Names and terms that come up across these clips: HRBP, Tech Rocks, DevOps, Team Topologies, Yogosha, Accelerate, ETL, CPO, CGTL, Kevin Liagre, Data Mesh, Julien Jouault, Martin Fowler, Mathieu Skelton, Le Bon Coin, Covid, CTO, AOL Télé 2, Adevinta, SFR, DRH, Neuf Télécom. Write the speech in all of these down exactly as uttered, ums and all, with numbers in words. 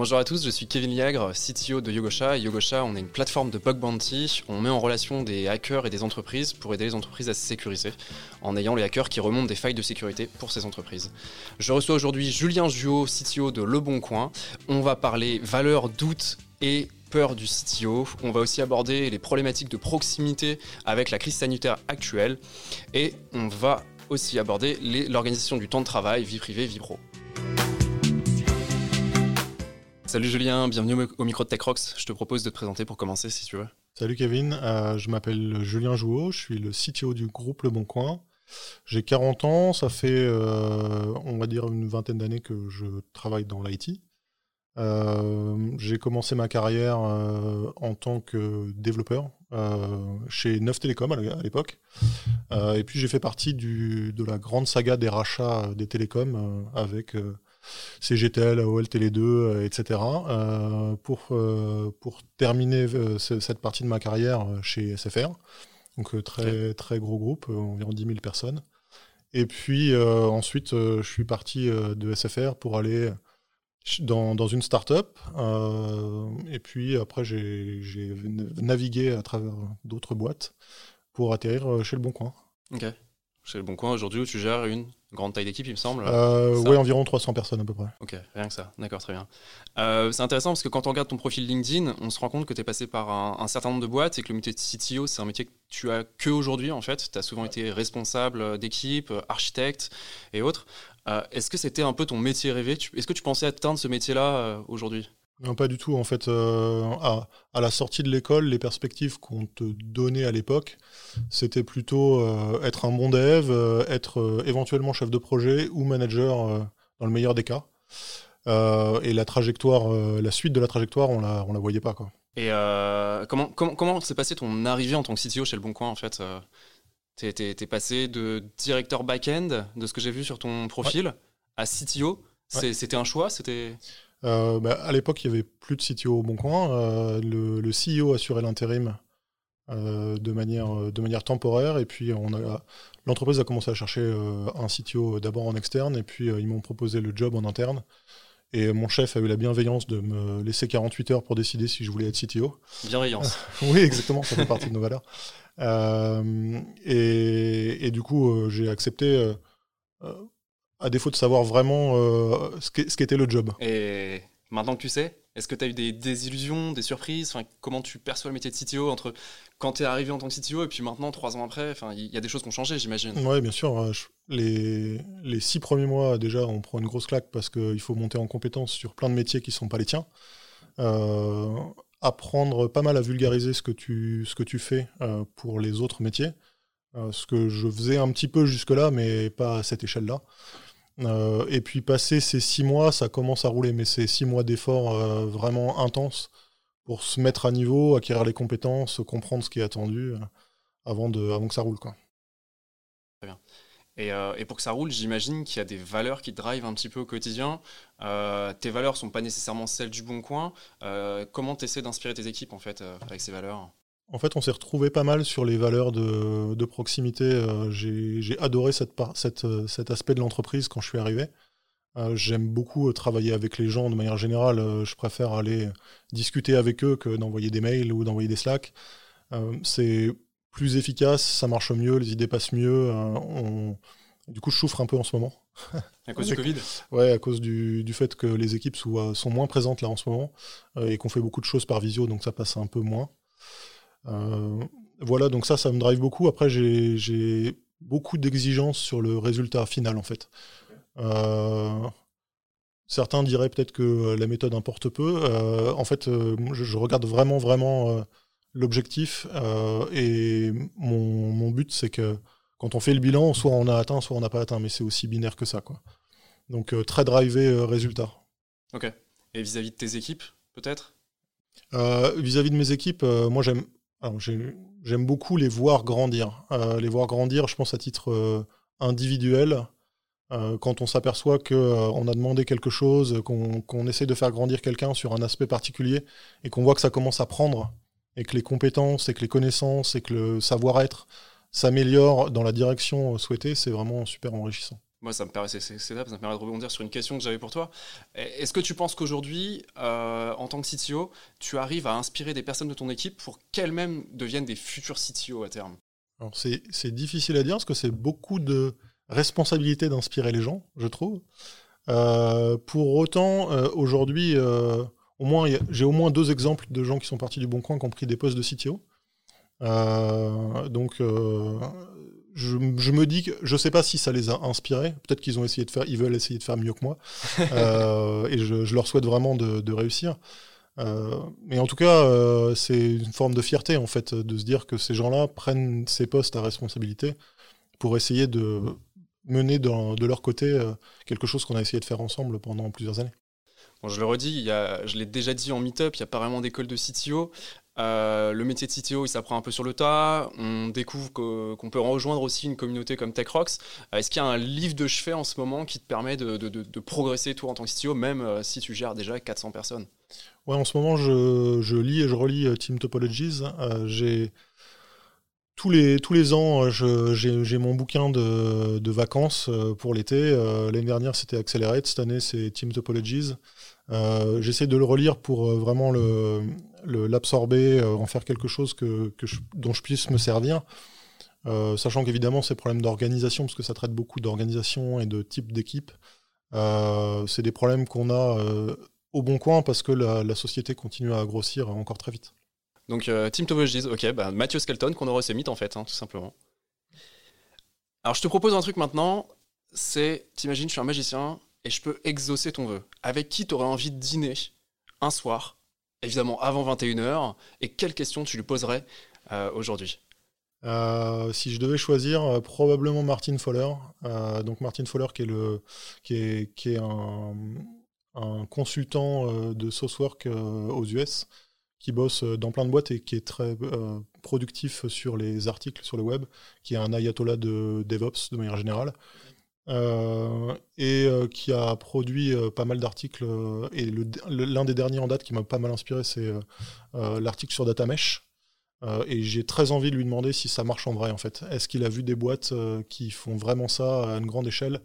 Bonjour à tous, je suis Kevin Liagre, C T O de Yogosha. Yogosha, on est une plateforme de bug bounty. On met en relation des hackers et des entreprises pour aider les entreprises à se sécuriser, en ayant les hackers qui remontent des failles de sécurité pour ces entreprises. Je reçois aujourd'hui Julien Jouault, C T O de Le Bon Coin. On va parler valeurs, doutes et peur du C T O. On va aussi aborder les problématiques de proximité avec la crise sanitaire actuelle. Et on va aussi aborder les, l'organisation du temps de travail, vie privée, vie pro. Salut Julien, bienvenue au micro de Tech Rocks. Je te propose de te présenter pour commencer si tu veux. Salut Kevin, euh, je m'appelle Julien Jouault, je suis le C T O du groupe Le Bon Coin. J'ai quarante ans, ça fait euh, on va dire une vingtaine d'années que je travaille dans l'I T. Euh, j'ai commencé ma carrière euh, en tant que développeur euh, chez Neuf Télécom à l'époque. Euh, et puis j'ai fait partie du, de la grande saga des rachats des télécoms euh, avec... Euh, C G T L, A O L Télé deux, et cetera. Euh, pour, euh, pour terminer euh, c- cette partie de ma carrière chez S F R, donc euh, très, très gros groupe, euh, environ dix mille personnes. Et puis euh, ensuite, euh, je suis parti euh, de S F R pour aller dans, dans une start-up. Euh, et puis après, j'ai, j'ai navigué à travers d'autres boîtes pour atterrir chez Le Bon Coin. Ok. Chez Le Bon Coin, aujourd'hui, où tu gères une grande taille d'équipe, il me semble. Euh, oui, environ trois cents personnes à peu près. Ok, rien que ça. D'accord, très bien. Euh, c'est intéressant parce que quand on regarde ton profil LinkedIn, on se rend compte que tu es passé par un, un certain nombre de boîtes et que le métier de C T O, c'est un métier que tu as qu'aujourd'hui, en fait. Tu as souvent été responsable d'équipe, architecte et autres. Euh, est-ce que c'était un peu ton métier rêvé ? Est-ce que tu pensais atteindre ce métier-là euh, aujourd'hui ? Non, pas du tout. En fait, euh, à, à la sortie de l'école, les perspectives qu'on te donnait à l'époque, c'était plutôt euh, être un bon dev, euh, être euh, éventuellement chef de projet ou manager euh, dans le meilleur des cas. Euh, et la trajectoire, euh, la suite de la trajectoire, on la, on la voyait pas, quoi. Et euh, comment, comment, comment s'est passée ton arrivée en tant que C T O chez Le Bon Coin, en fait euh, t'es, t'es, t'es passé de directeur back-end, de ce que j'ai vu sur ton profil, ouais, à C T O. C'est, ouais. C'était un choix, c'était... Euh, bah, à l'époque, il n'y avait plus de C T O au Bon Coin. Euh, le, le C E O assurait l'intérim euh, de, manière, de manière temporaire. Et puis, on a, l'entreprise a commencé à chercher euh, un C T O d'abord en externe. Et puis, euh, ils m'ont proposé le job en interne. Et mon chef a eu la bienveillance de me laisser quarante-huit heures pour décider si je voulais être C T O. Bienveillance. Oui, exactement. Ça fait partie de nos valeurs. Euh, et, et du coup, euh, j'ai accepté... Euh, euh, à défaut de savoir vraiment euh, ce, qu'est, ce qu'était le job. Et maintenant que tu sais, est-ce que tu as eu des désillusions, des surprises, enfin, comment tu perçois le métier de C T O entre quand tu es arrivé en tant que C T O et puis maintenant, trois ans après, enfin, il y a des choses qui ont changé, j'imagine. Oui, bien sûr. Je, les, les six premiers mois, déjà, on prend une grosse claque parce qu'il faut monter en compétences sur plein de métiers qui ne sont pas les tiens. Euh, apprendre pas mal à vulgariser ce que tu, ce que tu fais euh, pour les autres métiers. Euh, ce que je faisais un petit peu jusque-là, mais pas à cette échelle-là. Euh, et puis passer ces six mois, ça commence à rouler, mais c'est six mois d'efforts euh, vraiment intenses pour se mettre à niveau, acquérir les compétences, comprendre ce qui est attendu euh, avant, de, avant que ça roule, quoi. Très bien. Et, euh, et pour que ça roule, j'imagine qu'il y a des valeurs qui drivent un petit peu au quotidien. Euh, tes valeurs ne sont pas nécessairement celles du Bon Coin. Euh, comment tu essaies d'inspirer tes équipes en fait, euh, avec ces valeurs ? En fait, on s'est retrouvé pas mal sur les valeurs de, de proximité. Euh, j'ai, j'ai adoré cette par, cette, cet aspect de l'entreprise quand je suis arrivé. Euh, j'aime beaucoup travailler avec les gens de manière générale. Euh, je préfère aller discuter avec eux que d'envoyer des mails ou d'envoyer des Slack. Euh, c'est plus efficace, ça marche mieux, les idées passent mieux. Euh, on... Du coup, je souffre un peu en ce moment. À cause du Covid ? Ouais, à cause du, du fait que les équipes soient, sont moins présentes là en ce moment euh, et qu'on fait beaucoup de choses par visio, donc ça passe un peu moins. Euh, voilà, donc ça, ça me drive beaucoup. Après, j'ai, j'ai beaucoup d'exigences sur le résultat final, en fait. Euh, certains diraient peut-être que la méthode importe peu. Euh, en fait, euh, je, je regarde vraiment, vraiment euh, l'objectif. Euh, et mon, mon but, c'est que quand on fait le bilan, soit on a atteint, soit on n'a pas atteint. Mais c'est aussi binaire que ça, quoi. Donc, euh, très drivé euh, résultat. Ok. Et vis-à-vis de tes équipes, peut-être ? Euh, vis-à-vis de mes équipes, euh, moi j'aime, alors j'ai, j'aime beaucoup les voir grandir. Euh, les voir grandir, je pense à titre euh, individuel, euh, quand on s'aperçoit qu'on euh, a demandé quelque chose, qu'on, qu'on essaie de faire grandir quelqu'un sur un aspect particulier et qu'on voit que ça commence à prendre et que les compétences et que les connaissances et que le savoir-être s'améliorent dans la direction souhaitée, c'est vraiment super enrichissant. Moi, ça me paraît, c'est, c'est, c'est ça, ça me permet de rebondir sur une question que j'avais pour toi. Est-ce que tu penses qu'aujourd'hui, euh, en tant que C T O, tu arrives à inspirer des personnes de ton équipe pour qu'elles-mêmes deviennent des futurs C T O à terme ? Alors, c'est, c'est difficile à dire parce que c'est beaucoup de responsabilité d'inspirer les gens, je trouve. Euh, pour autant, euh, aujourd'hui, euh, au moins, y a, j'ai au moins deux exemples de gens qui sont partis du Bon Coin qui ont pris des postes de C T O. Euh, donc... Euh, Je, je me dis que je sais pas si ça les a inspirés. Peut-être qu'ils ont essayé de faire, ils veulent essayer de faire mieux que moi. euh, et je, je leur souhaite vraiment de, de réussir. Euh, mais en tout cas, euh, c'est une forme de fierté en fait de se dire que ces gens-là prennent ces postes à responsabilité pour essayer de mener de, de leur côté euh, quelque chose qu'on a essayé de faire ensemble pendant plusieurs années. Bon, je le redis, il y a, je l'ai déjà dit en meet-up, il n'y a pas vraiment d'école de C T O. Euh, le métier de C T O, il s'apprend un peu sur le tas. On découvre que, qu'on peut rejoindre aussi une communauté comme Tech Rocks. Est-ce qu'il y a un livre de chevet en ce moment qui te permet de, de, de, de progresser toi en tant que C T O, même si tu gères déjà quatre cents personnes ? Ouais, en ce moment, je, je lis et je relis Team Topologies. Euh, j'ai... Tous les, tous les ans, je, j'ai, j'ai mon bouquin de, de vacances pour l'été. L'année dernière, c'était Accelerate. Cette année, c'est Team Topologies. Euh, j'essaie de le relire pour vraiment le, le, l'absorber, en faire quelque chose que, que je, dont je puisse me servir. Euh, sachant qu'évidemment, ces problèmes d'organisation, parce que ça traite beaucoup d'organisation et de type d'équipe, euh, c'est des problèmes qu'on a euh, au Bon Coin parce que la, la société continue à grossir encore très vite. Donc, uh, Team Topologies, ok, bah, Mathieu Skelton, qu'on aurait sémite en fait, hein, tout simplement. Alors, je te propose un truc maintenant, c'est, t'imagines, je suis un magicien et je peux exaucer ton vœu. Avec qui t'aurais envie de dîner un soir, évidemment avant vingt et une heures, et quelles questions tu lui poserais euh, aujourd'hui ? Euh, si je devais choisir, euh, probablement Martin Fowler. Euh, donc, Martin Fowler qui est, le, qui est, qui est un, un consultant euh, de Sourcework euh, aux U S, qui bosse dans plein de boîtes et qui est très euh, productif sur les articles sur le web, qui est un ayatollah de DevOps de manière générale, euh, et euh, qui a produit euh, pas mal d'articles. Euh, et le, l'un des derniers en date qui m'a pas mal inspiré, c'est euh, l'article sur Data Mesh. Euh, et j'ai très envie de lui demander si ça marche en vrai, en fait. Est-ce qu'il a vu des boîtes euh, qui font vraiment ça à une grande échelle ?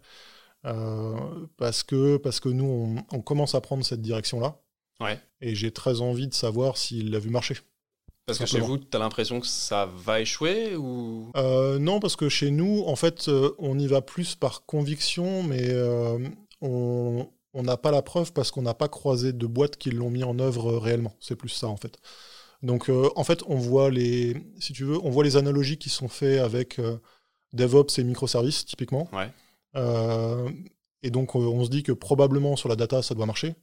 euh, parce, que, parce que nous, on, on commence à prendre cette direction-là. Ouais. Et j'ai très envie de savoir s'il l'a vu marcher. Parce que simplement. Chez vous, t'as l'impression que ça va échouer ou... euh, Non, parce que chez nous, en fait, euh, on y va plus par conviction, mais euh, on n'a pas la preuve parce qu'on n'a pas croisé de boîtes qui l'ont mis en œuvre euh, réellement. C'est plus ça, en fait. Donc, euh, en fait, on voit les, si tu veux, on voit les analogies qui sont faites avec euh, DevOps et microservices, typiquement. Ouais. Euh, et donc, euh, on se dit que probablement sur la data, ça doit marcher.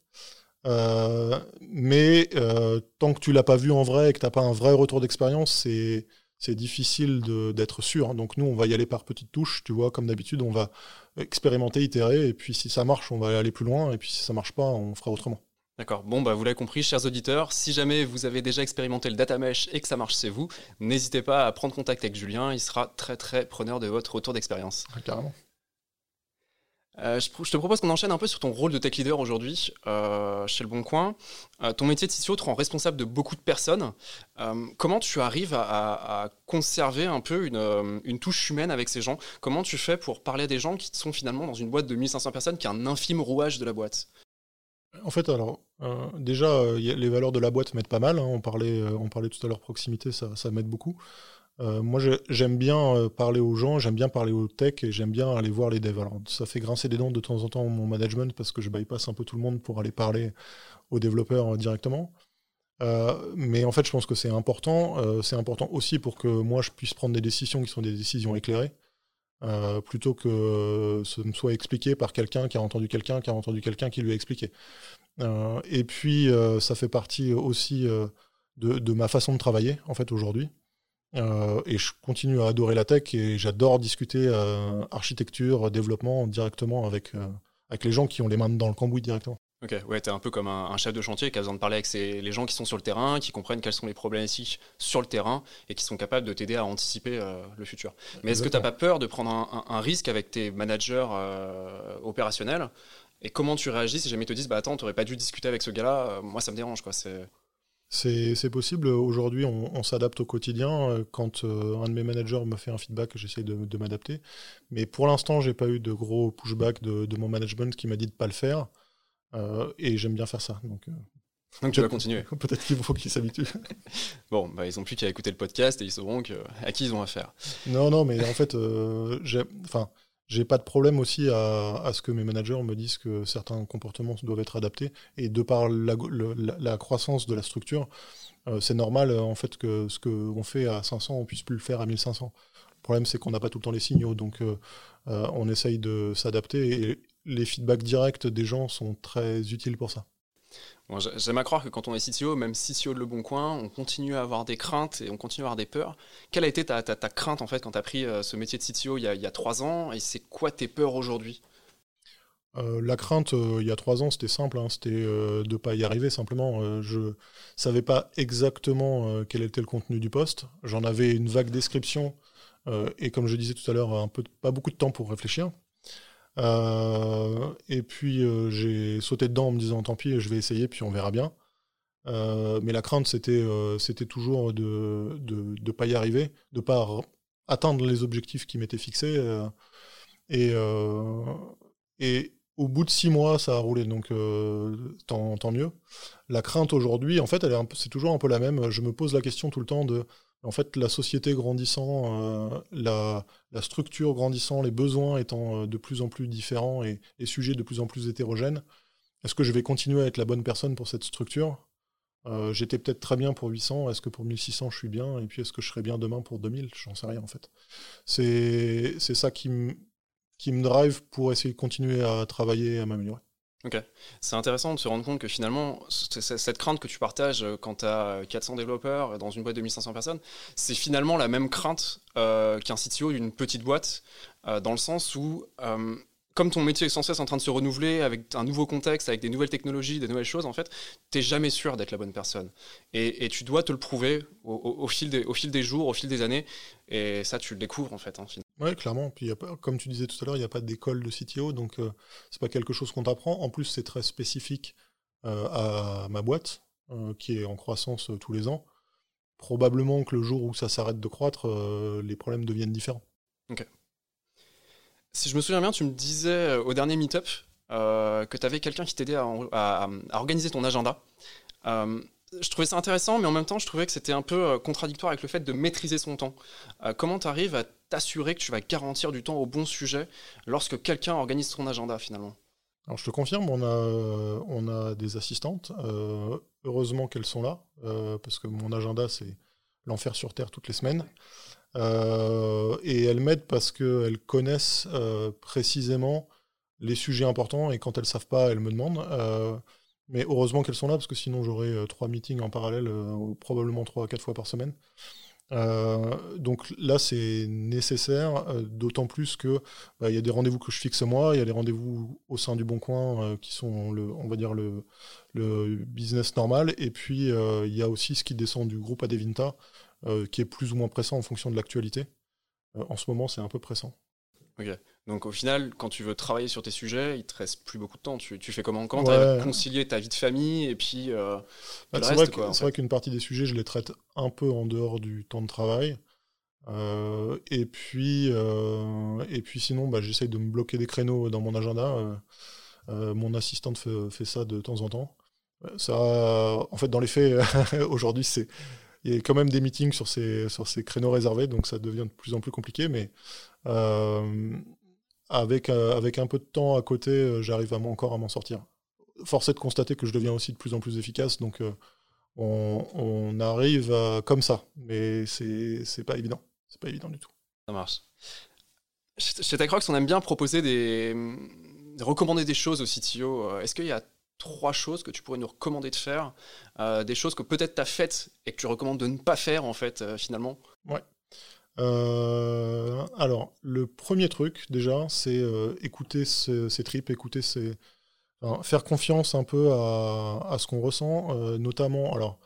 Euh, mais euh, tant que tu l'as pas vu en vrai et que t'as pas un vrai retour d'expérience, c'est, c'est difficile de, d'être sûr. Donc nous, on va y aller par petites touches, tu vois, comme d'habitude, on va expérimenter, itérer, et puis si ça marche, on va aller plus loin, et puis si ça marche pas, on fera autrement. D'accord, bon bah vous l'avez compris, chers auditeurs, si jamais vous avez déjà expérimenté le data mesh et que ça marche chez vous, n'hésitez pas à prendre contact avec Julien, il sera très très preneur de votre retour d'expérience. Ah, carrément. Euh, je, je te propose qu'on enchaîne un peu sur ton rôle de tech leader aujourd'hui euh, chez Le Bon Coin. Euh, ton métier de C T O te rend responsable de beaucoup de personnes. Euh, comment tu arrives à, à, à conserver un peu une, une touche humaine avec ces gens ? Comment tu fais pour parler à des gens qui sont finalement dans une boîte de mille cinq cents personnes qui est un infime rouage de la boîte ? En fait, alors, euh, déjà, euh, les valeurs de la boîte m'aident pas mal. Hein. On parlait, euh, on parlait tout à l'heure proximité, ça, ça m'aide beaucoup. Euh, moi, je, j'aime bien parler aux gens, j'aime bien parler aux tech et j'aime bien aller voir les devs. Alors, ça fait grincer des dents de temps en temps mon management parce que je bypasse un peu tout le monde pour aller parler aux développeurs directement. Euh, mais en fait, je pense que c'est important. Euh, c'est important aussi pour que moi, je puisse prendre des décisions qui sont des décisions éclairées euh, plutôt que ce me soit expliqué par quelqu'un qui a entendu quelqu'un, qui a entendu quelqu'un qui lui a expliqué. Euh, et puis, euh, ça fait partie aussi euh, de, de ma façon de travailler en fait aujourd'hui. Euh, et je continue à adorer la tech et j'adore discuter euh, architecture, développement directement avec, euh, avec les gens qui ont les mains dans le cambouis directement. Ok, ouais, t'es un peu comme un, un chef de chantier qui a besoin de parler avec ses, les gens qui sont sur le terrain, qui comprennent quelles sont les problématiques sur le terrain et qui sont capables de t'aider à anticiper euh, le futur. Mais exactement. Est-ce que t'as pas peur de prendre un, un, un risque avec tes managers euh, opérationnels ? Et comment tu réagis si jamais ils te disent bah attends, t'aurais pas dû discuter avec ce gars-là, euh, moi ça me dérange quoi, c'est... C'est, c'est possible. Aujourd'hui, on, on s'adapte au quotidien. Quand euh, un de mes managers me fait un feedback, j'essaie de, de m'adapter. Mais pour l'instant, je n'ai pas eu de gros pushback de, de mon management qui m'a dit de ne pas le faire. Euh, et j'aime bien faire ça. Donc, euh, donc tu vas continuer. Peut-être qu'il faut qu'ils s'habituent. Bon, bah, ils n'ont plus qu'à écouter le podcast et ils sauront que, à qui ils ont affaire. Non, non, mais en fait, euh, j'ai, j'ai pas de problème aussi à, à ce que mes managers me disent que certains comportements doivent être adaptés. Et de par la, la, la croissance de la structure, euh, c'est normal en fait que ce qu'on fait à cinq cents, on puisse plus le faire à mille cinq cents. Le problème, c'est qu'on n'a pas tout le temps les signaux, donc euh, euh, on essaye de s'adapter. Et les feedbacks directs des gens sont très utiles pour ça. Bon, j'aime à croire que quand on est C T O, même C T O de Le Bon Coin, on continue à avoir des craintes et on continue à avoir des peurs. Quelle a été ta, ta, ta crainte en fait quand tu as pris euh, ce métier de C T O il y a, il y a trois ans et c'est quoi tes peurs aujourd'hui ? Euh, la crainte euh, il y a trois ans, c'était simple, hein, c'était euh, de ne pas y arriver simplement. Euh, je ne savais pas exactement euh, quel était le contenu du poste. J'en avais une vague description euh, et comme je disais tout à l'heure, un peu, pas beaucoup de temps pour réfléchir. Euh, et puis euh, j'ai sauté dedans en me disant tant pis, je vais essayer puis on verra bien. Euh, mais la crainte c'était, euh, c'était toujours de de de pas y arriver, de pas atteindre les objectifs qui m'étaient fixés. Euh, et euh, et au bout de six mois ça a roulé, donc euh, tant tant mieux. La crainte aujourd'hui en fait elle est un peu, c'est toujours un peu la même. Je me pose la question tout le temps de en fait, la société grandissant, euh, la, la structure grandissant, les besoins étant de plus en plus différents et les sujets de plus en plus hétérogènes, est-ce que je vais continuer à être la bonne personne pour cette structure ? euh, J'étais peut-être très bien pour huit cents, est-ce que pour mille six cents je suis bien ? Et puis est-ce que je serai bien demain pour deux mille ? J'en sais rien en fait. C'est, c'est ça qui me qui me drive pour essayer de continuer à travailler et à m'améliorer. Ok, c'est intéressant de se rendre compte que finalement, c- c- cette crainte que tu partages quand tu as quatre cents développeurs dans une boîte de mille cinq cents personnes, c'est finalement la même crainte euh, qu'un C T O d'une petite boîte, euh, dans le sens où, euh, comme ton métier est sans cesse en train de se renouveler avec un nouveau contexte, avec des nouvelles technologies, des nouvelles choses, en fait, tu n'es jamais sûr d'être la bonne personne. Et, et tu dois te le prouver au, au, au, fil des, au fil des jours, au fil des années, et ça, tu le découvres en fait, hein, finalement. Oui, clairement. Puis, y a pas, comme tu disais tout à l'heure, il n'y a pas d'école de C T O, donc euh, c'est pas quelque chose qu'on t'apprend. En plus, c'est très spécifique euh, à ma boîte, euh, qui est en croissance euh, tous les ans. Probablement que le jour où ça s'arrête de croître, euh, les problèmes deviennent différents. Ok. Si je me souviens bien, tu me disais euh, au dernier meet-up euh, que tu avais quelqu'un qui t'aidait à, à, à organiser ton agenda. Euh, Je trouvais ça intéressant, mais en même temps, je trouvais que c'était un peu contradictoire avec le fait de maîtriser son temps. Euh, comment tu arrives à t'assurer que tu vas garantir du temps au bon sujet lorsque quelqu'un organise son agenda, finalement ? Alors, je te confirme, on a, on a des assistantes. Euh, heureusement qu'elles sont là, euh, parce que mon agenda, c'est l'enfer sur Terre toutes les semaines. Euh, et elles m'aident parce qu'elles connaissent euh, précisément les sujets importants, et quand elles ne savent pas, elles me demandent... Euh, Mais heureusement qu'elles sont là, parce que sinon j'aurais trois meetings en parallèle, euh, probablement trois à quatre fois par semaine. Euh, donc là, c'est nécessaire, euh, d'autant plus que bah, y a des rendez-vous que je fixe moi, il y a des rendez-vous au sein du Bon Coin euh, qui sont, le, on va dire, le, le business normal. Et puis, il euh, y a aussi ce qui descend du groupe Adevinta, euh, qui est plus ou moins pressant en fonction de l'actualité. Euh, en ce moment, c'est un peu pressant. Ok. Donc au final, quand tu veux travailler sur tes sujets, il te reste plus beaucoup de temps. Tu, tu fais comment quand tu as ouais. concilié ta vie de famille et puis euh, bah, le c'est reste vrai quoi, que, en fait. C'est vrai qu'une partie des sujets, je les traite un peu en dehors du temps de travail. Euh, et, puis, euh, et puis sinon, bah, j'essaye de me bloquer des créneaux dans mon agenda. Euh, mon assistante fait, fait ça de temps en temps. Ça, en fait, dans les faits, aujourd'hui, c'est... il y a quand même des meetings sur ces, sur ces créneaux réservés, donc ça devient de plus en plus compliqué, mais euh, avec, euh, avec un peu de temps à côté, euh, j'arrive à m- encore à m'en sortir. Force est de constater que je deviens aussi de plus en plus efficace, donc euh, on, on arrive à, comme ça, mais c'est, c'est pas évident, c'est pas évident du tout. Ça marche. Chez Tech Rocks, on aime bien proposer des... recommander des choses aux C T O. Est-ce qu'il y a trois choses que tu pourrais nous recommander de faire, euh, des choses que peut-être tu as faites et que tu recommandes de ne pas faire, en fait, euh, finalement. Ouais. Euh, alors, le premier truc, déjà, c'est euh, écouter ses, ses tripes, écouter ses... Enfin, faire confiance un peu à, à ce qu'on ressent, euh, notamment... Alors,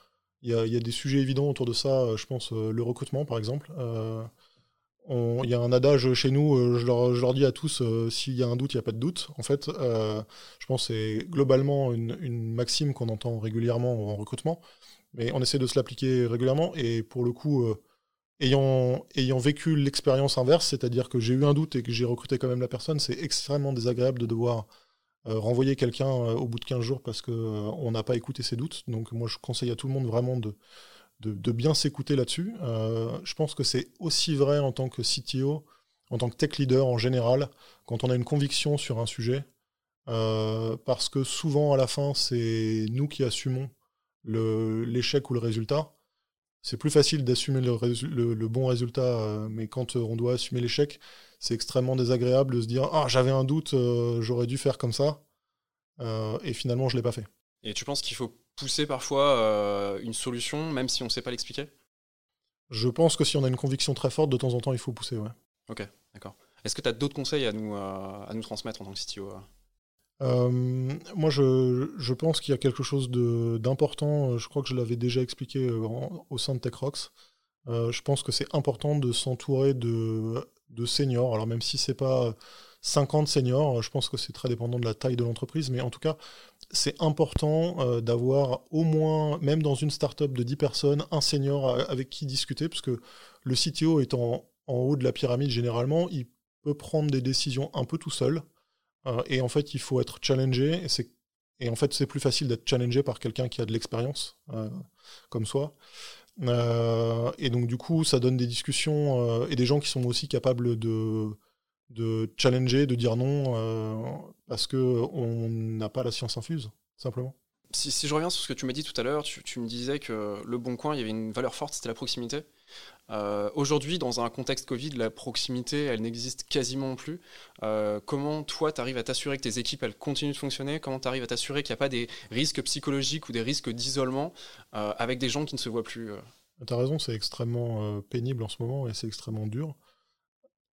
il y, y a des sujets évidents autour de ça, je pense, euh, le recrutement, par exemple. Euh, Il y a un adage chez nous, je leur, je leur dis à tous, euh, s'il y a un doute, il n'y a pas de doute. En fait, euh, je pense que c'est globalement une, une maxime qu'on entend régulièrement en recrutement. mais on essaie de se l'appliquer régulièrement. Et pour le coup, euh, ayant, ayant vécu l'expérience inverse, c'est-à-dire que j'ai eu un doute et que j'ai recruté quand même la personne, c'est extrêmement désagréable de devoir euh, renvoyer quelqu'un euh, au bout de quinze jours parce qu'on euh, n'a pas écouté ses doutes. Donc moi, je conseille à tout le monde vraiment de, de, de bien s'écouter là-dessus. Euh, je pense que c'est aussi vrai en tant que C T O, en tant que tech leader en général, quand on a une conviction sur un sujet, euh, parce que souvent à la fin, c'est nous qui assumons le, l'échec ou le résultat. C'est plus facile d'assumer le, le, le bon résultat, euh, mais quand euh, on doit assumer l'échec, c'est extrêmement désagréable de se dire « Ah, j'avais un doute, euh, j'aurais dû faire comme ça, euh, et finalement, je ne l'ai pas fait. » Et tu penses qu'il faut pousser parfois euh, une solution, même si on ne sait pas l'expliquer ? Je pense que si on a une conviction très forte, de temps en temps, il faut pousser, ouais. Ok, d'accord. Est-ce que tu as d'autres conseils à nous, euh, à nous transmettre en tant que C T O ? euh, Moi, je, je pense qu'il y a quelque chose de, d'important. Je crois que je l'avais déjà expliqué en, au sein de Tech Rocks. Euh, je pense que c'est important de s'entourer de, de seniors. Alors, même si ce n'est pas cinquante seniors, je pense que c'est très dépendant de la taille de l'entreprise. Mais en tout cas, c'est important euh, d'avoir au moins, même dans une start-up de dix personnes, un senior avec qui discuter, parce que le C T O étant en haut de la pyramide, généralement, il peut prendre des décisions un peu tout seul. Euh, et en fait, il faut être challengé. Et, c'est, et en fait, c'est plus facile d'être challengé par quelqu'un qui a de l'expérience, euh, comme soi. Euh, et donc, du coup, ça donne des discussions euh, et des gens qui sont aussi capables de, de challenger, de dire non, euh, parce qu'on n'a pas la science infuse, simplement. Si, si je reviens sur ce que tu m'as dit tout à l'heure, tu, tu me disais que Le Bon Coin, il y avait une valeur forte, c'était la proximité. Euh, aujourd'hui, dans un contexte Covid, la proximité, elle n'existe quasiment plus. Euh, comment, toi, tu arrives à t'assurer que tes équipes, elles continuent de fonctionner ? Comment tu arrives à t'assurer qu'il n'y a pas des risques psychologiques ou des risques d'isolement euh, avec des gens qui ne se voient plus ? Tu as raison, c'est extrêmement euh, pénible en ce moment et c'est extrêmement dur.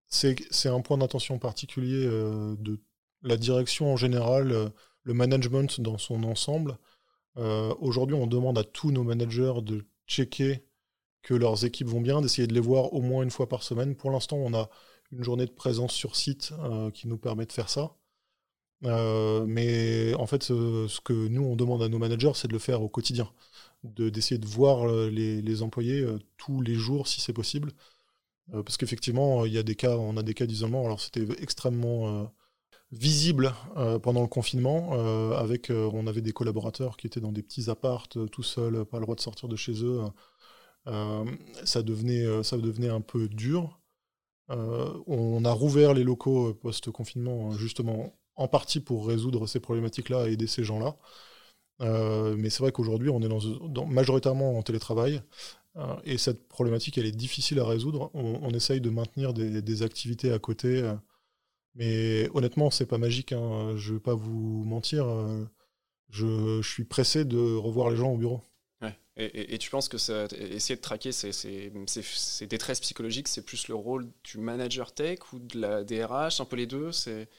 C'est, c'est un point d'attention particulier euh, de la direction en général, euh, le management dans son ensemble. Euh, aujourd'hui, on demande à tous nos managers de checker que leurs équipes vont bien, d'essayer de les voir au moins une fois par semaine. Pour l'instant, on a une journée de présence sur site euh, qui nous permet de faire ça. Euh, mais en fait, ce, ce que nous, on demande à nos managers, c'est de le faire au quotidien, de, d'essayer de voir les, les employés euh, tous les jours, si c'est possible. Euh, parce qu'effectivement, il y a des cas, on a des cas d'isolement. Alors, c'était extrêmement euh, visible euh, pendant le confinement. Euh, avec, euh, on avait des collaborateurs qui étaient dans des petits appartes, euh, tout seuls, pas le droit de sortir de chez eux. Euh, Euh, ça devenait, ça devenait un peu dur. Euh, on a rouvert les locaux post-confinement, justement, en partie pour résoudre ces problématiques-là et aider ces gens-là. Euh, mais c'est vrai qu'aujourd'hui, on est dans, dans, majoritairement en télétravail, euh, et cette problématique, elle est difficile à résoudre. On, on essaye de maintenir des, des activités à côté, euh, mais honnêtement, c'est pas magique, hein, je vais pas vous mentir. Euh, je, je suis pressé de revoir les gens au bureau. Ouais. Et, et, et tu penses que ça, essayer de traquer ces, ces, ces, ces détresses psychologiques, c'est plus le rôle du manager tech ou de la D R H, un peu les deux c'est...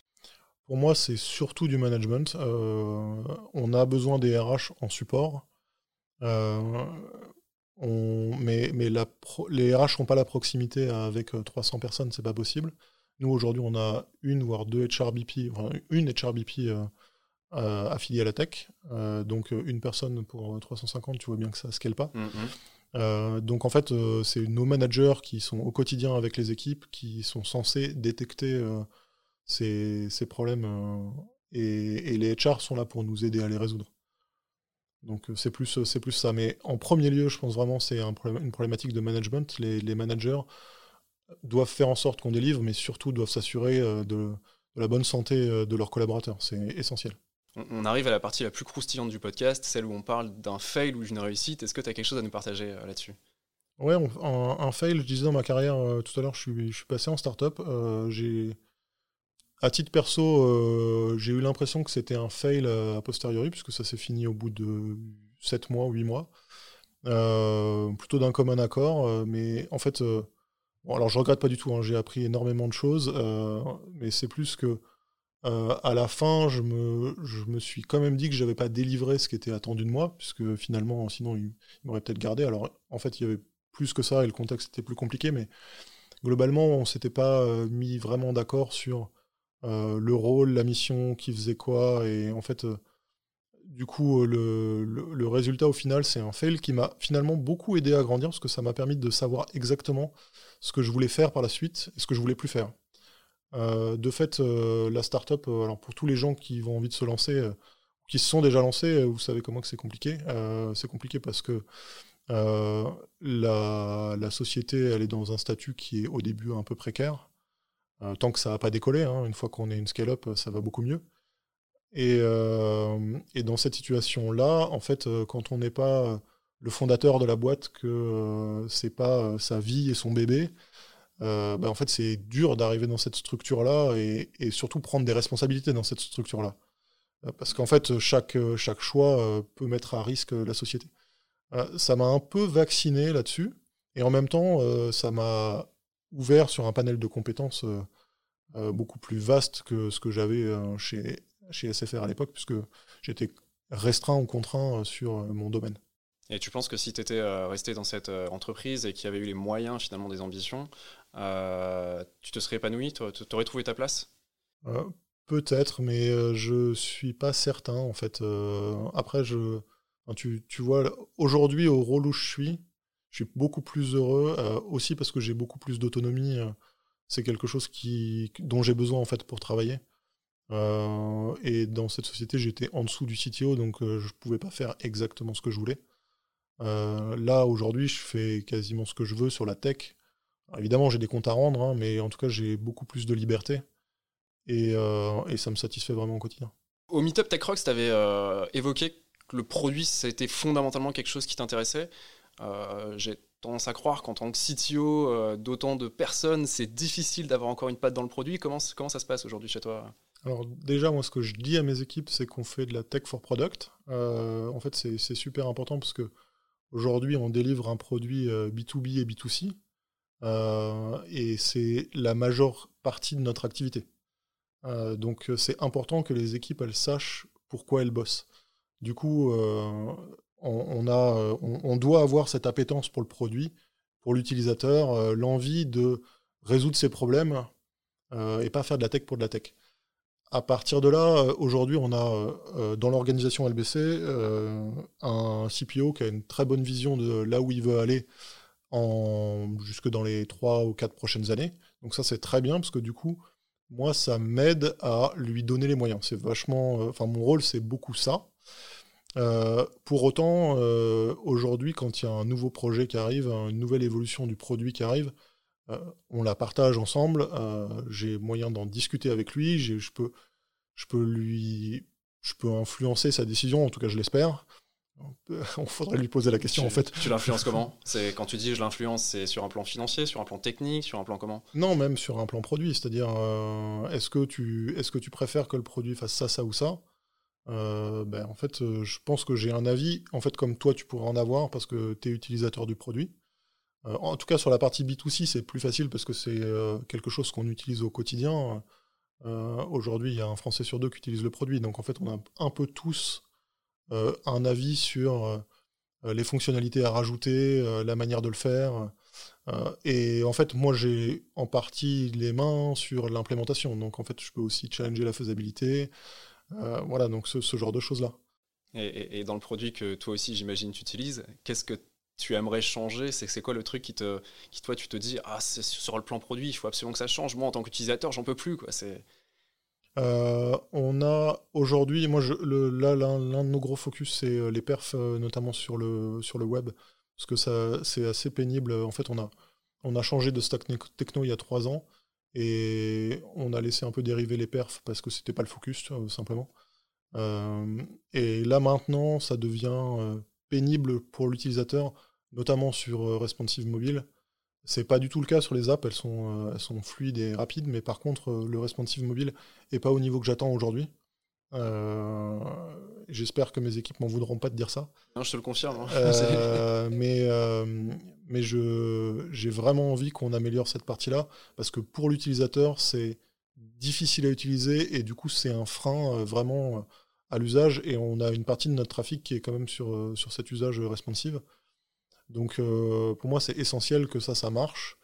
Pour moi, c'est surtout du management. Euh, on a besoin des R H en support, euh, on, mais, mais la pro, les R H n'ont pas la proximité avec trois cents personnes, c'est pas possible. Nous, aujourd'hui, on a une, voire deux H R B P, enfin, une H R B P euh, Euh, affilié à la tech, euh, donc euh, une personne pour trois cent cinquante, tu vois bien que ça ne scale pas. Mmh. Euh, donc en fait, euh, c'est nos managers qui sont au quotidien avec les équipes, qui sont censés détecter euh, ces, ces problèmes, euh, et, et les H R sont là pour nous aider à les résoudre. Donc euh, c'est, plus, c'est plus ça. Mais en premier lieu, je pense vraiment que c'est un problème, une problématique de management. Les, les managers doivent faire en sorte qu'on délivre, mais surtout doivent s'assurer euh, de, de la bonne santé de leurs collaborateurs. C'est essentiel. On arrive à la partie la plus croustillante du podcast, celle où on parle d'un fail ou d'une réussite. Est-ce que tu as quelque chose à nous partager euh, là-dessus ? Ouais, on, un, un fail, je disais dans ma carrière, euh, tout à l'heure, je suis, je suis passé en start-up. Euh, j'ai, à titre perso, euh, j'ai eu l'impression que c'était un fail euh, a posteriori, puisque ça s'est fini au bout de sept mois, huit mois. Euh, plutôt d'un commun accord, euh, mais en fait, euh, bon, alors je regrette pas du tout, hein, j'ai appris énormément de choses, euh, mais c'est plus que... Euh, à la fin, je me, je me suis quand même dit que je n'avais pas délivré ce qui était attendu de moi, puisque finalement, sinon, il, il m'aurait peut-être gardé. Alors, en fait, il y avait plus que ça et le contexte était plus compliqué, mais globalement, on ne s'était pas mis vraiment d'accord sur euh, le rôle, la mission, qui faisait quoi. Et en fait, euh, Du coup, le, le, le résultat au final, c'est un fail qui m'a finalement beaucoup aidé à grandir parce que ça m'a permis de savoir exactement ce que je voulais faire par la suite et ce que je voulais plus faire. Euh, de fait, euh, la start-up, euh, alors pour tous les gens qui ont envie de se lancer, euh, qui se sont déjà lancés, euh, vous savez comment que c'est compliqué. Euh, c'est compliqué parce que euh, la, la société, elle est dans un statut qui est au début un peu précaire. Euh, tant que ça n'a pas décollé, hein, une fois qu'on est une scale-up, ça va beaucoup mieux. Et, euh, et dans cette situation-là, en fait, quand on n'est pas le fondateur de la boîte, que euh, c'est pas sa vie et son bébé, euh, bah en fait, c'est dur d'arriver dans cette structure-là et, et surtout prendre des responsabilités dans cette structure-là. Parce qu'en fait, chaque, chaque choix peut mettre à risque la société. Ça m'a un peu vacciné là-dessus, et en même temps, ça m'a ouvert sur un panel de compétences beaucoup plus vaste que ce que j'avais chez... chez S F R à l'époque, puisque j'étais restreint ou contraint sur mon domaine. Et tu penses que si tu étais resté dans cette entreprise et qu'il y avait eu les moyens finalement des ambitions, euh, tu te serais épanoui, tu aurais trouvé ta place ? euh, Peut-être, mais je ne suis pas certain en fait. Euh, après, je, tu, tu vois, aujourd'hui au rôle où je suis, je suis beaucoup plus heureux, euh, aussi parce que j'ai beaucoup plus d'autonomie. C'est quelque chose qui, dont j'ai besoin en fait pour travailler. Euh, et dans cette société, j'étais en dessous du C T O, donc euh, je ne pouvais pas faire exactement ce que je voulais. Euh, là, aujourd'hui, je fais quasiment ce que je veux sur la tech. Alors, évidemment, j'ai des comptes à rendre, hein, mais en tout cas, j'ai beaucoup plus de liberté. Et, euh, et ça me satisfait vraiment au quotidien. Au Meetup Tech Rocks, tu avais euh, évoqué que le produit, c'était fondamentalement quelque chose qui t'intéressait. Euh, j'ai tendance à croire qu'en tant que C T O euh, d'autant de personnes, c'est difficile d'avoir encore une patte dans le produit. Comment, comment ça se passe aujourd'hui chez toi ? Alors déjà, moi, ce que je dis à mes équipes, c'est qu'on fait de la tech for product. Euh, en fait, c'est, c'est super important parce qu'aujourd'hui, on délivre un produit B deux B et B deux C. Euh, et c'est la majeure partie de notre activité. Euh, donc, c'est important que les équipes, elles sachent pourquoi elles bossent. Du coup, euh, on, on, a, on, on doit avoir cette appétence pour le produit, pour l'utilisateur, euh, l'envie de résoudre ses problèmes euh, et pas faire de la tech pour de la tech. À partir de là, aujourd'hui, on a dans l'organisation L B C un C P O qui a une très bonne vision de là où il veut aller en, jusque dans les trois ou quatre prochaines années. Donc ça, c'est très bien parce que du coup, moi, ça m'aide à lui donner les moyens. C'est vachement, enfin, mon rôle, c'est beaucoup ça. Euh, pour autant, euh, aujourd'hui, quand il y a un nouveau projet qui arrive, une nouvelle évolution du produit qui arrive, Euh, on la partage ensemble, euh, j'ai moyen d'en discuter avec lui, j'ai, je, peux, je, peux lui, je peux influencer sa décision, en tout cas je l'espère. On faudrait lui poser la question tu, en fait. Tu l'influences comment ? C'est, quand tu dis je l'influence, c'est sur un plan financier, sur un plan technique, sur un plan comment ? Non, même sur un plan produit, c'est-à-dire euh, est-ce que tu, est-ce que tu préfères que le produit fasse ça, ça ou ça ? euh, ben, En fait, euh, je pense que j'ai un avis, en fait comme toi tu pourrais en avoir parce que tu es utilisateur du produit. En tout cas, sur la partie B deux C, c'est plus facile parce que c'est quelque chose qu'on utilise au quotidien. Euh, aujourd'hui, il y a un Français sur deux qui utilise le produit. Donc, en fait, on a un peu tous euh, un avis sur euh, les fonctionnalités à rajouter, euh, la manière de le faire. Euh, et en fait, moi, j'ai en partie les mains sur l'implémentation. Donc, en fait, je peux aussi challenger la faisabilité. Euh, voilà, donc ce, ce genre de choses-là. Et, et, et dans le produit que toi aussi, j'imagine, tu utilises, qu'est-ce que tu aimerais changer, c'est, c'est quoi le truc qui, te, qui toi tu te dis, ah c'est sur le plan produit, il faut absolument que ça change, moi en tant qu'utilisateur j'en peux plus quoi, c'est... Euh, on a aujourd'hui, moi je, le, là l'un, l'un de nos gros focus c'est les perfs notamment sur le, sur le web, parce que ça, c'est assez pénible, en fait on a, on a changé de stack techno il y a trois ans, et on a laissé un peu dériver les perfs parce que c'était pas le focus tout simplement, euh, et là maintenant ça devient... Euh, pénible pour l'utilisateur, notamment sur euh, responsive mobile. C'est pas du tout le cas sur les apps, elles sont, euh, elles sont fluides et rapides, mais par contre, euh, le responsive mobile est pas au niveau que j'attends aujourd'hui. Euh, j'espère que mes équipes m'en voudront pas de dire ça. Non, je te le confirme. Hein. Euh, mais euh, mais je, j'ai vraiment envie qu'on améliore cette partie-là, parce que pour l'utilisateur, c'est difficile à utiliser, et du coup, c'est un frein euh, vraiment... Euh, à l'usage, et on a une partie de notre trafic qui est quand même sur, sur cet usage responsive. Donc euh, pour moi c'est essentiel que ça ça marche,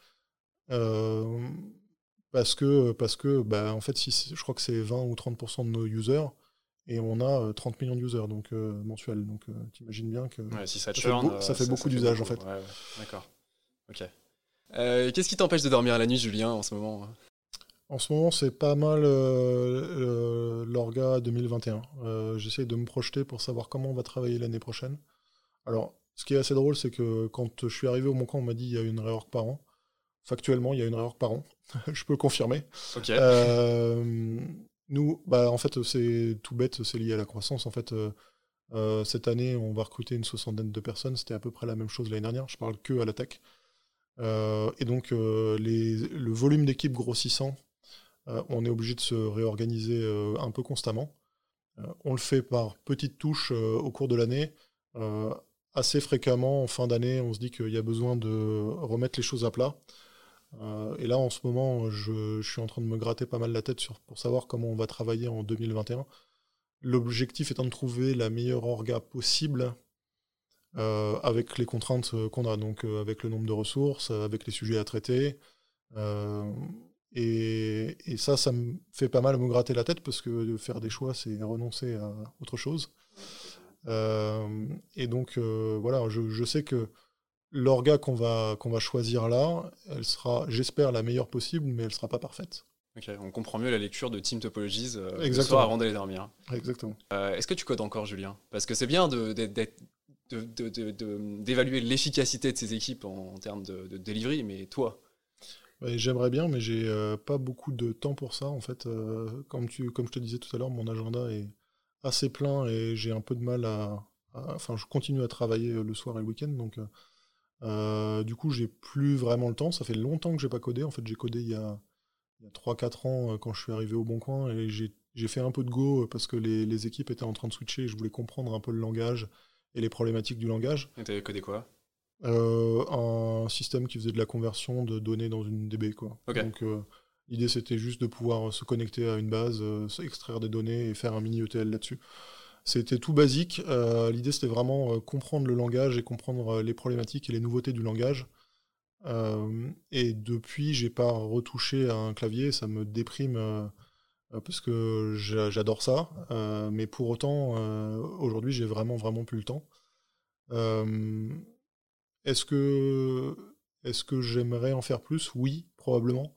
euh, parce que, parce que bah, en fait si je crois que c'est vingt ou trente pour cent de nos users, et on a trente millions de users donc, euh, mensuels. Donc, euh, t'imagines bien que ouais, si ça, ça, churn, fait, beau, ça fait ça, beaucoup ça d'usages, fait beaucoup, en fait. Ouais, ouais. D'accord. Ok. Euh, qu'est-ce qui t'empêche de dormir à la nuit, Julien, en ce moment ? En ce moment, c'est pas mal euh, euh, l'Orga deux mille vingt et un. Euh, j'essaie de me projeter pour savoir comment on va travailler l'année prochaine. Alors, ce qui est assez drôle, c'est que quand je suis arrivé au Bon Coin, on m'a dit qu'il y a une réorg par an. Factuellement, il y a une réorg par an. Je peux confirmer. Okay. Euh, nous, bah, en fait, c'est tout bête, c'est lié à la croissance. En fait, euh, cette année, on va recruter une soixantaine de personnes. C'était à peu près la même chose l'année dernière. Je parle que à la tech. Euh, et donc, euh, les, le volume d'équipe grossissant, Euh, on est obligé de se réorganiser euh, un peu constamment. Euh, on le fait par petites touches euh, au cours de l'année. Euh, assez fréquemment, en fin d'année, on se dit qu'il y a besoin de remettre les choses à plat. Euh, et là, en ce moment, je, je suis en train de me gratter pas mal la tête sur, pour savoir comment on va travailler en deux mille vingt et un. L'objectif étant de trouver la meilleure orga possible euh, avec les contraintes qu'on a, donc euh, avec le nombre de ressources, avec les sujets à traiter. Euh, Et, et ça, ça me fait pas mal me gratter la tête parce que faire des choix, c'est renoncer à autre chose. Euh, et donc, euh, voilà, je, je sais que l'orga qu'on va, qu'on va choisir là, elle sera, j'espère, la meilleure possible, mais elle sera pas parfaite. Ok, on comprend mieux la lecture de Team Topologies euh, le soir avant d'aller dormir. Exactement. Euh, est-ce que tu codes encore, Julien ? Parce que c'est bien de, de, de, de, de, de, d'évaluer l'efficacité de ces équipes en, en termes de, de delivery, mais toi ? Ouais, j'aimerais bien, mais j'ai euh, pas beaucoup de temps pour ça. En fait, euh, comme, tu, comme je te disais tout à l'heure, mon agenda est assez plein et j'ai un peu de mal à... à enfin, je continue à travailler le soir et le week-end, donc euh, du coup, j'ai plus vraiment le temps. Ça fait longtemps que j'ai pas codé. En fait, j'ai codé il y a, il y a trois à quatre ans quand je suis arrivé au Bon Coin et j'ai, j'ai fait un peu de Go parce que les, les équipes étaient en train de switcher et je voulais comprendre un peu le langage et les problématiques du langage. Et t'avais codé quoi ? Euh, un système qui faisait de la conversion de données dans une D B, quoi. Okay. Donc euh, l'idée c'était juste de pouvoir se connecter à une base, euh, extraire des données et faire un mini E T L là-dessus. C'était tout basique. Euh, l'idée c'était vraiment euh, comprendre le langage et comprendre euh, les problématiques et les nouveautés du langage. Euh, et depuis, j'ai pas retouché à un clavier, ça me déprime euh, parce que j'adore ça. Euh, mais pour autant, euh, aujourd'hui, j'ai vraiment vraiment plus le temps. Euh, Est-ce que, est-ce que j'aimerais en faire plus ? Oui, probablement.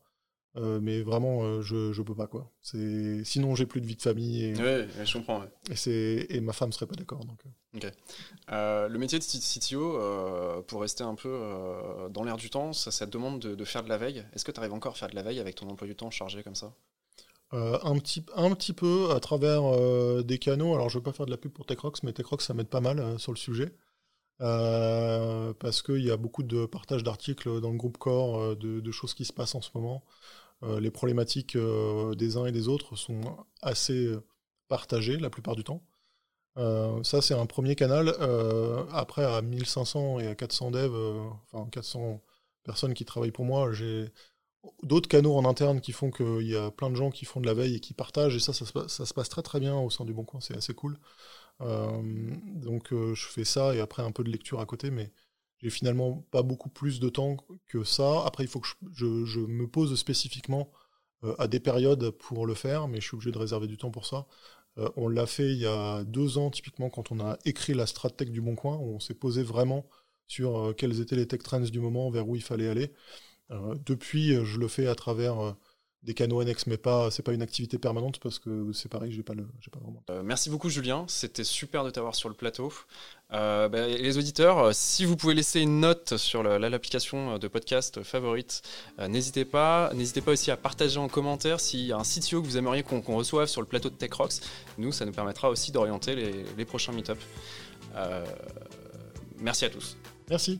Euh, mais vraiment, euh, je ne peux pas, quoi. C'est... Sinon, j'ai plus de vie de famille. Et... Oui, je comprends. Ouais. Et, c'est... et ma femme ne serait pas d'accord. Donc... Okay. Euh, le métier de C T O, euh, pour rester un peu euh, dans l'air du temps, ça, ça te demande de, de faire de la veille. Est-ce que tu arrives encore à faire de la veille avec ton emploi du temps chargé comme ça ? Euh, un, petit, un petit peu à travers euh, des canaux. Alors, je ne veux pas faire de la pub pour Tech Rocks, mais Tech Rocks, ça m'aide pas mal euh, sur le sujet. Euh, parce qu'il y a beaucoup de partage d'articles dans le groupe Core, de, de choses qui se passent en ce moment. Euh, les problématiques euh, des uns et des autres sont assez partagées la plupart du temps. Euh, ça, c'est un premier canal. Euh, après, à mille cinq cents et à quatre cents devs, euh, enfin quatre cents personnes qui travaillent pour moi, j'ai d'autres canaux en interne qui font qu'il y a plein de gens qui font de la veille et qui partagent. Et ça, ça, ça, ça se passe très très bien au sein du Bon Coin, c'est assez cool. Euh, donc euh, je fais ça et après un peu de lecture à côté, mais j'ai finalement pas beaucoup plus de temps que ça. Après il faut que je, je, je me pose spécifiquement euh, à des périodes pour le faire, mais je suis obligé de réserver du temps pour ça. Euh, on l'a fait il y a deux ans typiquement quand on a écrit la stratège du Bon Coin, on s'est posé vraiment sur euh, quelles étaient les tech trends du moment, vers où il fallait aller. Euh, depuis je le fais à travers... Euh, des canaux annexes, mais pas, c'est pas une activité permanente parce que c'est pareil, j'ai pas le, j'ai pas vraiment. Euh, merci beaucoup Julien, c'était super de t'avoir sur le plateau. Euh, bah, les auditeurs, si vous pouvez laisser une note sur la, la, l'application de podcast favorite, euh, n'hésitez pas. N'hésitez pas aussi à partager en commentaire s'il y a un C T O que vous aimeriez qu'on, qu'on reçoive sur le plateau de Tech Rocks. Nous, ça nous permettra aussi d'orienter les, les prochains meet-up. Euh, merci à tous. Merci.